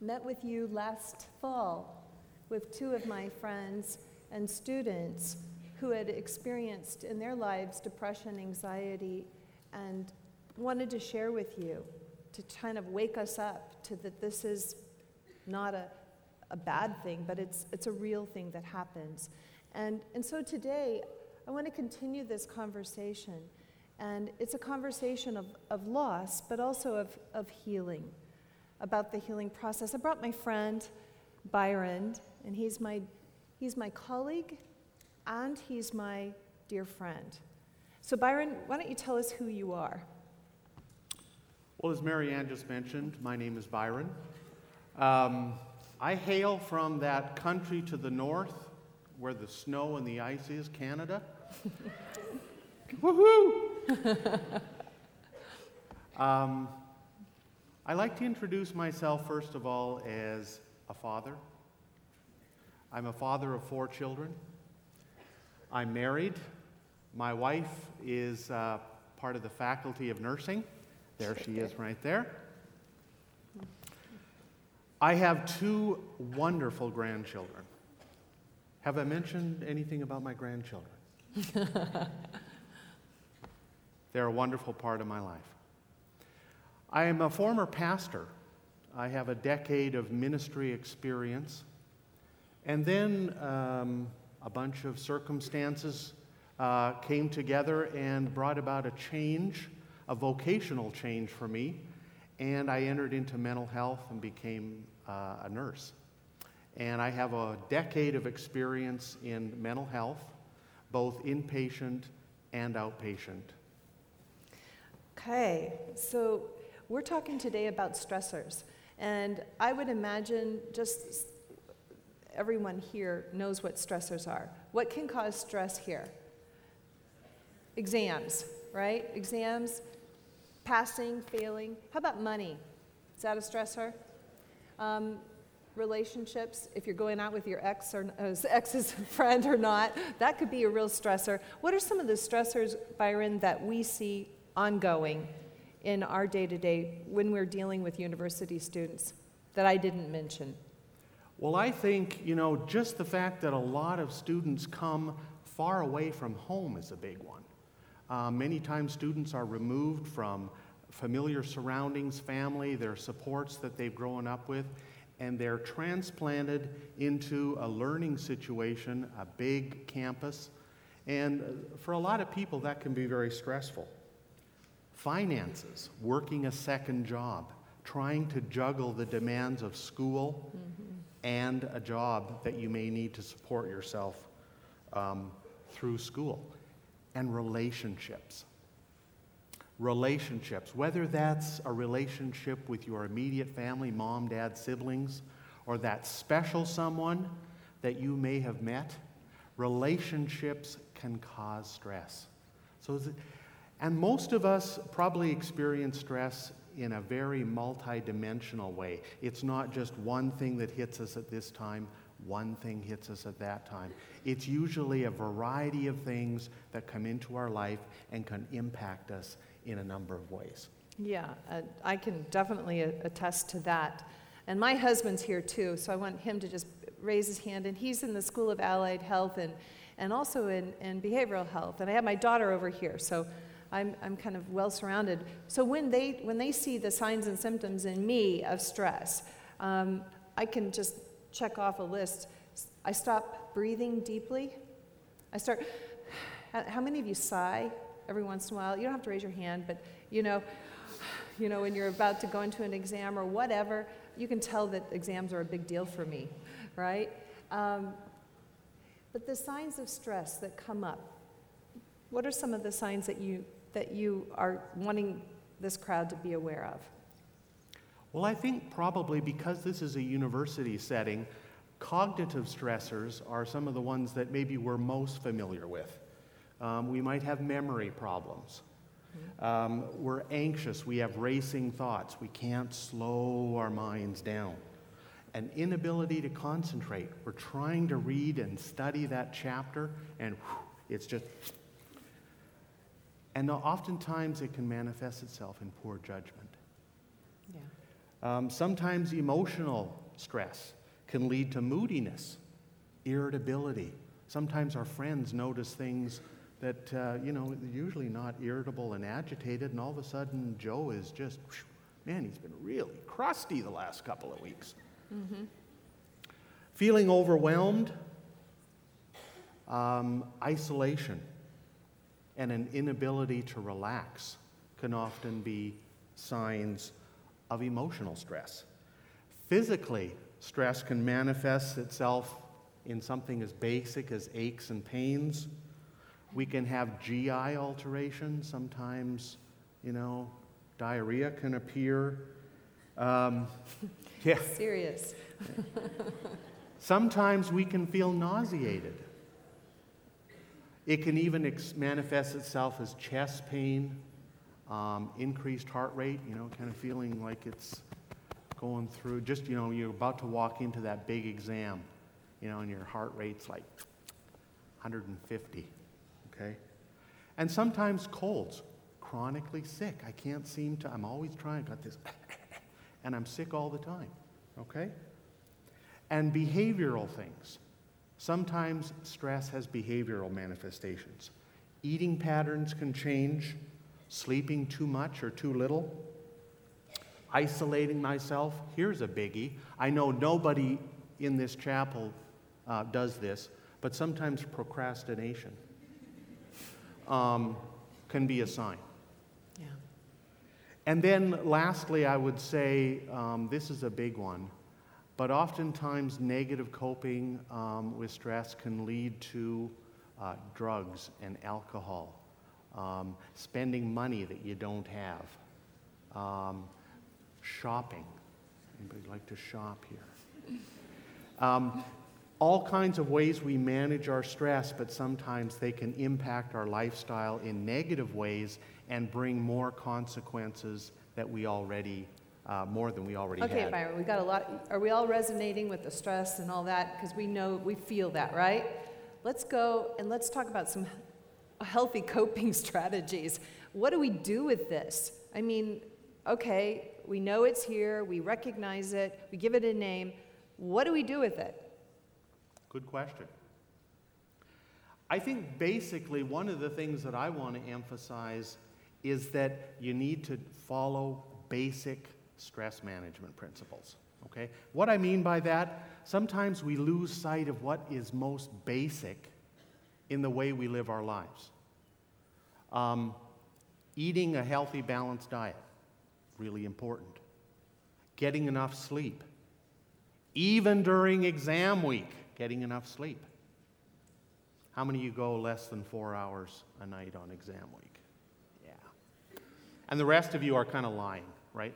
met with you last fall with two of my friends and students who had experienced in their lives depression, anxiety, and wanted to share with you to kind of wake us up to that this is not a bad thing, but it's a real thing that happens. And so today, I want to continue this conversation. And it's a conversation of loss, but also of healing, about the healing process. I brought my friend, Byron, and he's my colleague, and he's my dear friend. So Byron, why don't you tell us who you are? Well, as Mary Ann just mentioned, my name is Byron. I hail from that country to the north, where the snow and the ice is, Canada. Woohoo! I like to introduce myself, first of all, as a father. I'm a father of four children. I'm married. My wife is part of the faculty of nursing. There she is right there. I have two wonderful grandchildren. Have I mentioned anything about my grandchildren? They're a wonderful part of my life. I am a former pastor. I have a decade of ministry experience. And then a bunch of circumstances came together and brought about a change, a vocational change for me. And I entered into mental health and became a nurse. And I have a decade of experience in mental health, both inpatient and outpatient. Okay, so we're talking today about stressors, and I would imagine just everyone here knows what stressors are. What can cause stress here? Exams, right? Exams, passing, failing. How about money? Is that a stressor? Relationships, if you're going out with your ex or ex's friend or not, that could be a real stressor. What are some of the stressors, Byron, that we see ongoing in our day-to-day when we're dealing with university students that I didn't mention? Well, I think, just the fact that a lot of students come far away from home is a big one. Many times students are removed from familiar surroundings, family, their supports that they've grown up with, and they're transplanted into a learning situation, a big campus. And for a lot of people, that can be very stressful. Finances, working a second job, trying to juggle the demands of school and a job that you may need to support yourself through school. And relationships. Relationships, whether that's a relationship with your immediate family, mom, dad, siblings, or that special someone that you may have met, relationships can cause stress. And most of us probably experience stress in a very multidimensional way. It's not just one thing that hits us at this time, one thing hits us at that time. It's usually a variety of things that come into our life and can impact us in a number of ways. Yeah, I can definitely attest to that. And my husband's here too, so I want him to just raise his hand. And he's in the School of Allied Health and also in behavioral health. And I have my daughter over here, so I'm kind of well surrounded. So when they see the signs and symptoms in me of stress, I can just check off a list. I stop breathing deeply. I start. How many of you sigh every once in a while? You don't have to raise your hand, but you know when you're about to go into an exam or whatever, you can tell that exams are a big deal for me, right? But the signs of stress that come up. What are some of the signs that you are wanting this crowd to be aware of? Well, I think probably because this is a university setting, cognitive stressors are some of the ones that maybe we're most familiar with. We might have memory problems. We're anxious. We have racing thoughts. We can't slow our minds down. An inability to concentrate. We're trying to read and study that chapter, and it's just... And oftentimes it can manifest itself in poor judgment. Yeah. Sometimes emotional stress can lead to moodiness, irritability. Sometimes our friends notice things that, they're usually not irritable and agitated, and all of a sudden Joe is just, man, he's been really crusty the last couple of weeks. Mm-hmm. Feeling overwhelmed, isolation, and an inability to relax can often be signs of emotional stress. Physically, stress can manifest itself in something as basic as aches and pains. We can have GI alterations. Sometimes, diarrhea can appear. Yeah. Serious. Sometimes we can feel nauseated. It can even manifest itself as chest pain, increased heart rate, kind of feeling like it's going through, just, you're about to walk into that big exam, and your heart rate's like 150, okay? And sometimes colds, chronically sick. I can't seem to, I'm always trying, got this, and I'm sick all the time, okay? And behavioral things. Sometimes stress has behavioral manifestations. Eating patterns can change, sleeping too much or too little, isolating myself. Here's a biggie. I know nobody in this chapel does this, but sometimes procrastination can be a sign. Yeah. And then lastly, I would say, this is a big one, but oftentimes negative coping with stress can lead to drugs and alcohol, spending money that you don't have, shopping. Anybody like to shop here? All kinds of ways we manage our stress, but sometimes they can impact our lifestyle in negative ways and bring more consequences that we already more than we already had. Okay, Byron, we got a lot. Are we all resonating with the stress and all that? Because we feel that, right? Let's go and let's talk about some healthy coping strategies. What do we do with this? I mean, okay, we know it's here, we recognize it, we give it a name. What do we do with it? Good question. I think basically one of the things that I want to emphasize is that you need to follow basic stress management principles, okay? What I mean by that, sometimes we lose sight of what is most basic in the way we live our lives. Eating a healthy, balanced diet, really important. Getting enough sleep, even during exam week, getting enough sleep. How many of you go less than 4 hours a night on exam week? Yeah. And the rest of you are kind of lying, right?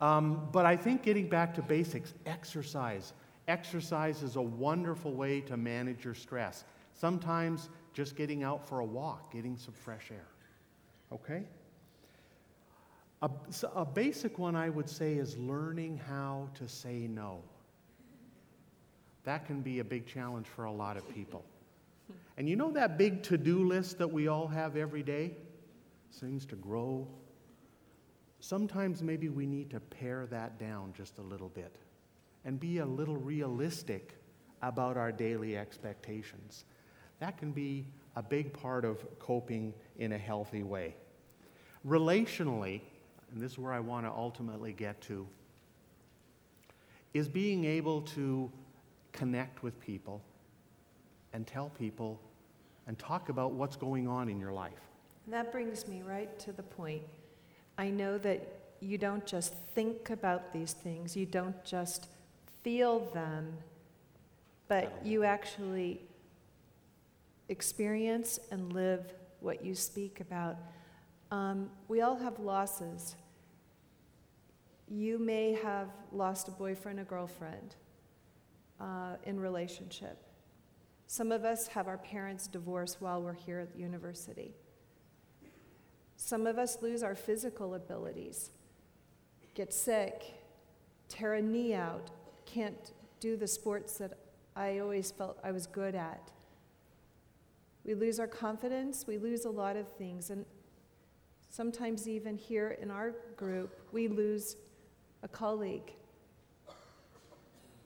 But I think getting back to basics, exercise. Exercise is a wonderful way to manage your stress. Sometimes just getting out for a walk, getting some fresh air. Okay? A basic one I would say is learning how to say no. That can be a big challenge for a lot of people. And that big to-do list that we all have every day? Seems to grow. Sometimes maybe we need to pare that down just a little bit and be a little realistic about our daily expectations. That can be a big part of coping in a healthy way. Relationally, and this is where I want to ultimately get to, is being able to connect with people and tell people and talk about what's going on in your life. That brings me right to the point. I know that you don't just think about these things, you don't just feel them, but you actually experience and live what you speak about. We all have losses. You may have lost a boyfriend, a girlfriend in relationship. Some of us have our parents divorce while we're here at the university. Some of us lose our physical abilities, get sick, tear a knee out, can't do the sports that I always felt I was good at. We lose our confidence, we lose a lot of things. And Sometimes even here in our group, we lose a colleague.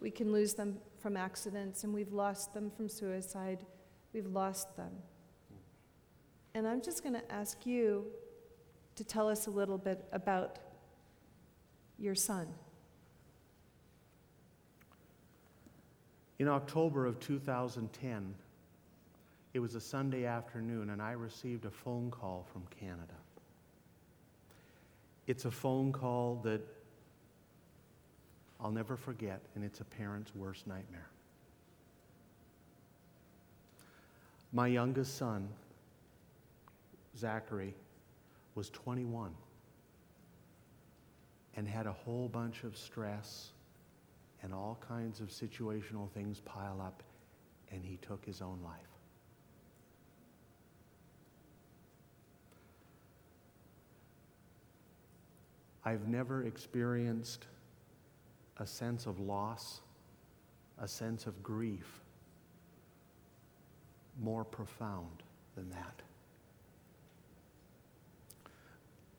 We can lose them from accidents, and we've lost them from suicide. We've lost them. And I'm just going to ask you to tell us a little bit about your son. In October of 2010, it was a Sunday afternoon, and I received a phone call from Canada. It's a phone call that I'll never forget, and it's a parent's worst nightmare. My youngest son, Zachary, was 21 and had a whole bunch of stress and all kinds of situational things pile up, and he took his own life. I've never experienced a sense of loss, a sense of grief more profound than that.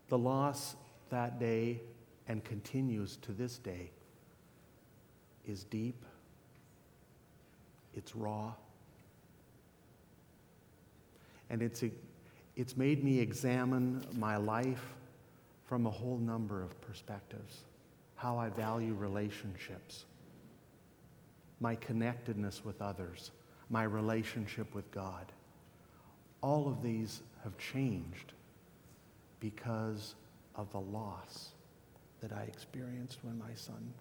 The loss that day, and continues to this day, is deep, it's raw, and it's made me examine my life from a whole number of perspectives. How I value relationships, my connectedness with others, my relationship with God. All of these have changed because of the loss that I experienced when my son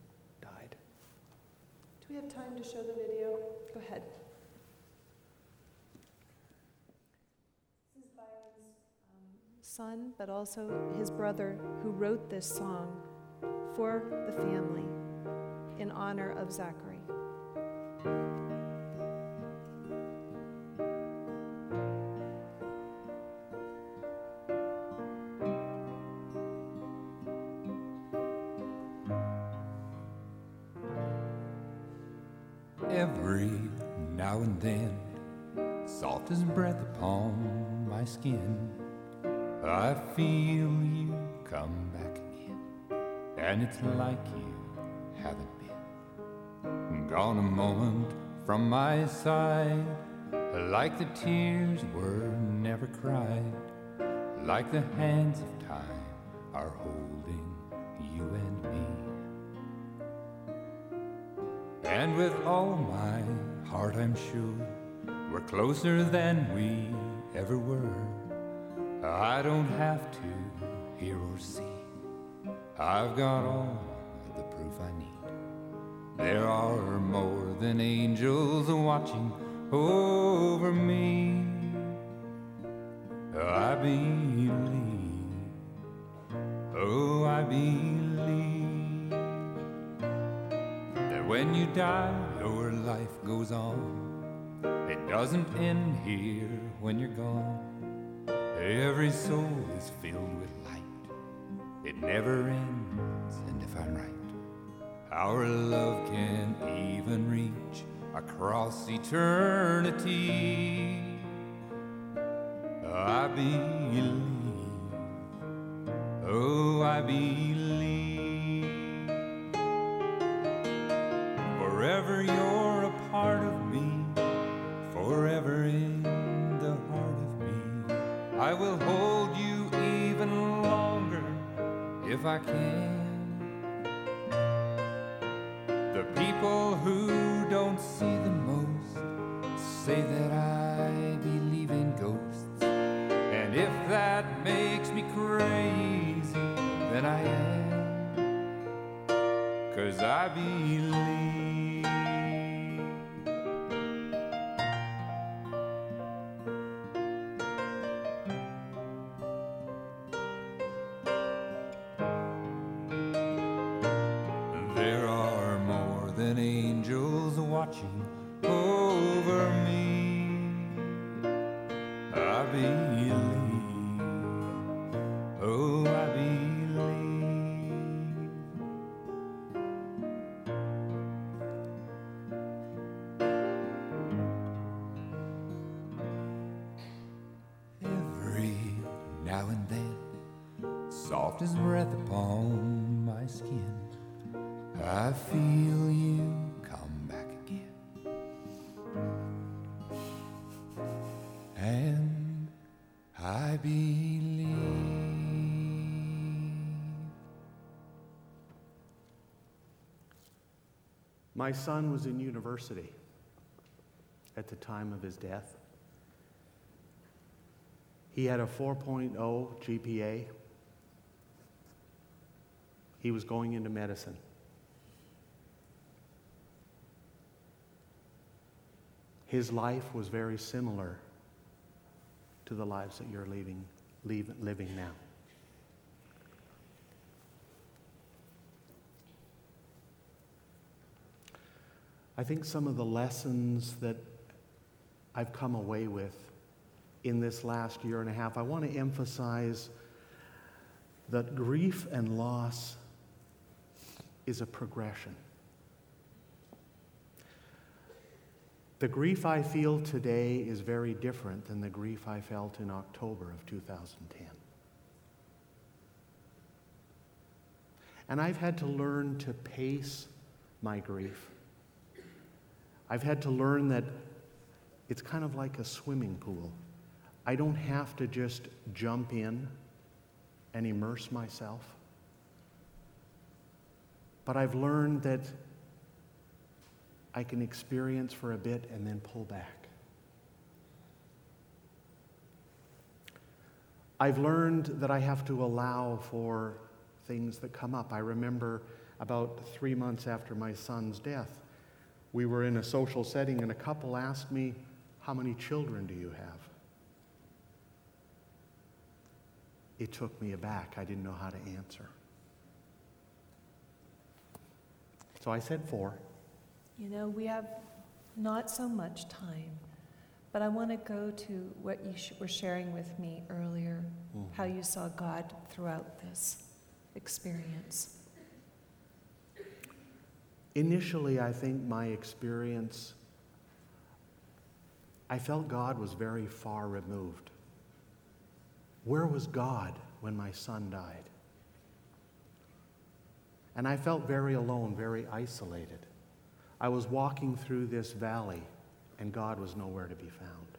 died. Do we have time to show the video? Go ahead. This is Byron's son, but also his brother, who wrote this song for the family in honor of Zachary. Every now and then, soft as breath upon my skin, I feel you come back. And it's like you haven't been gone a moment from my side, like the tears were never cried, like the hands of time are holding you and me. And with all my heart, I'm sure we're closer than we ever were. I don't have to hear or see, I've got all the proof I need. There are more than angels watching over me. I believe, oh, I believe that when you die, your life goes on. It doesn't end here when you're gone. Every soul is filled with light. It never ends, and if I'm right, our love can even reach across eternity. I believe, oh, I believe, forever you're a part of me, forever in the heart of me. I will hold you even longer if I can. The people who don't see the most say that I believe in ghosts, and if that makes me crazy, then I am, 'cause I believe. Now and then, breath upon my skin. I feel you come back again, and I believe. My son was in university at the time of his death. He had a 4.0 GPA. He was going into medicine. His life was very similar to the lives that you're living now. I think some of the lessons that I've come away with in this last year and a half, I want to emphasize that grief and loss is a progression. The grief I feel today is very different than the grief I felt in October of 2010. And I've had to learn to pace my grief. I've had to learn that it's kind of like a swimming pool. I don't have to just jump in and immerse myself. But I've learned that I can experience for a bit and then pull back. I've learned that I have to allow for things that come up. I remember about 3 months after my son's death, we were in a social setting and a couple asked me, "How many children do you have?" It took me aback. I didn't know how to answer. So I said 4. You know, we have not so much time, but I want to go to what you were sharing with me earlier, how you saw God throughout this experience. Initially, I think my experience, I felt God was very far removed. Where was God when my son died? And I felt very alone, very isolated. I was walking through this valley, and God was nowhere to be found.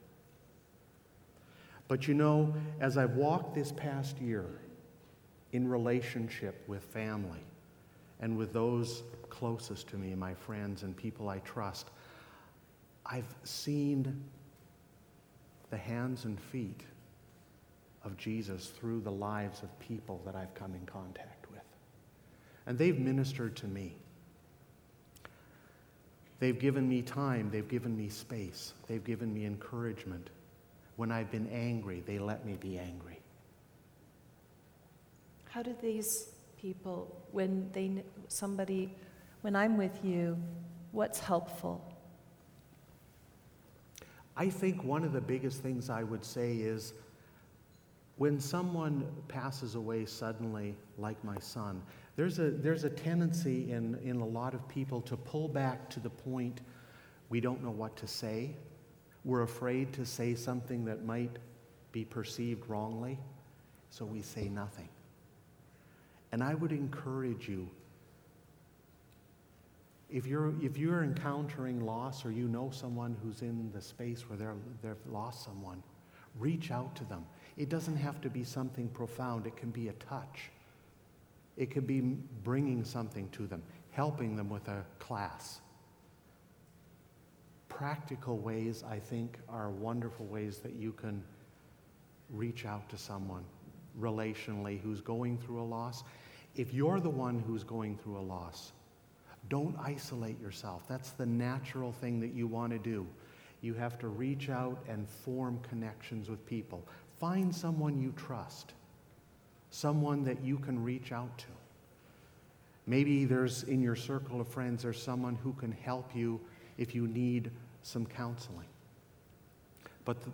But you know, as I've walked this past year in relationship with family and with those closest to me, my friends and people I trust, I've seen the hands and feet of Jesus through the lives of people that I've come in contact with. And they've ministered to me. They've given me time, they've given me space, they've given me encouragement. When I've been angry, they let me be angry. How do these people, when I'm with you, what's helpful? I think one of the biggest things I would say is, when someone passes away suddenly, like my son, there's a tendency in a lot of people to pull back to the point we don't know what to say. We're afraid to say something that might be perceived wrongly, so we say nothing. And I would encourage you, if you're encountering loss or you know someone who's in the space where they've lost someone, reach out to them. It doesn't have to be something profound. It can be a touch. It can be bringing something to them, helping them with a class. Practical ways, I think, are wonderful ways that you can reach out to someone relationally who's going through a loss. If you're the one who's going through a loss, don't isolate yourself. That's the natural thing that you want to do. You have to reach out and form connections with people. Find someone you trust, someone that you can reach out to. Maybe there's, in your circle of friends, there's someone who can help you if you need some counseling. But the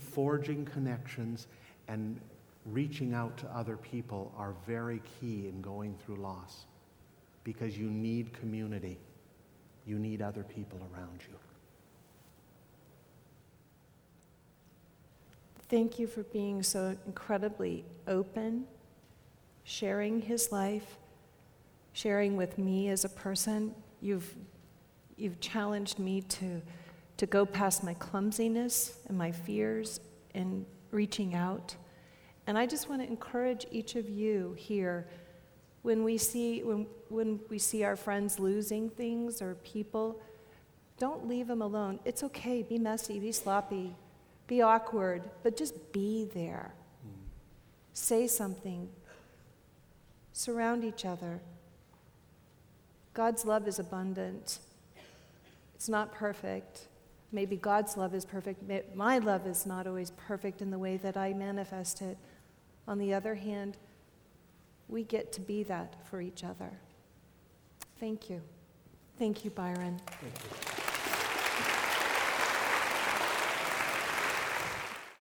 forging connections, and reaching out to other people are very key in going through loss, because you need community. You need other people around you. Thank you for being so incredibly open, sharing his life, sharing with me as a person. You've challenged me to go past my clumsiness and my fears and reaching out. And I just want to encourage each of you here, when we see our friends losing things or people, don't leave them alone. It's okay, be messy, be sloppy, be awkward, but just be there. Say something. Surround each other. God's love is abundant. It's not perfect. Maybe God's love is perfect. My love is not always perfect in the way that I manifest it. On the other hand, we get to be that for each other. Thank you. Thank you, Byron. Thank you.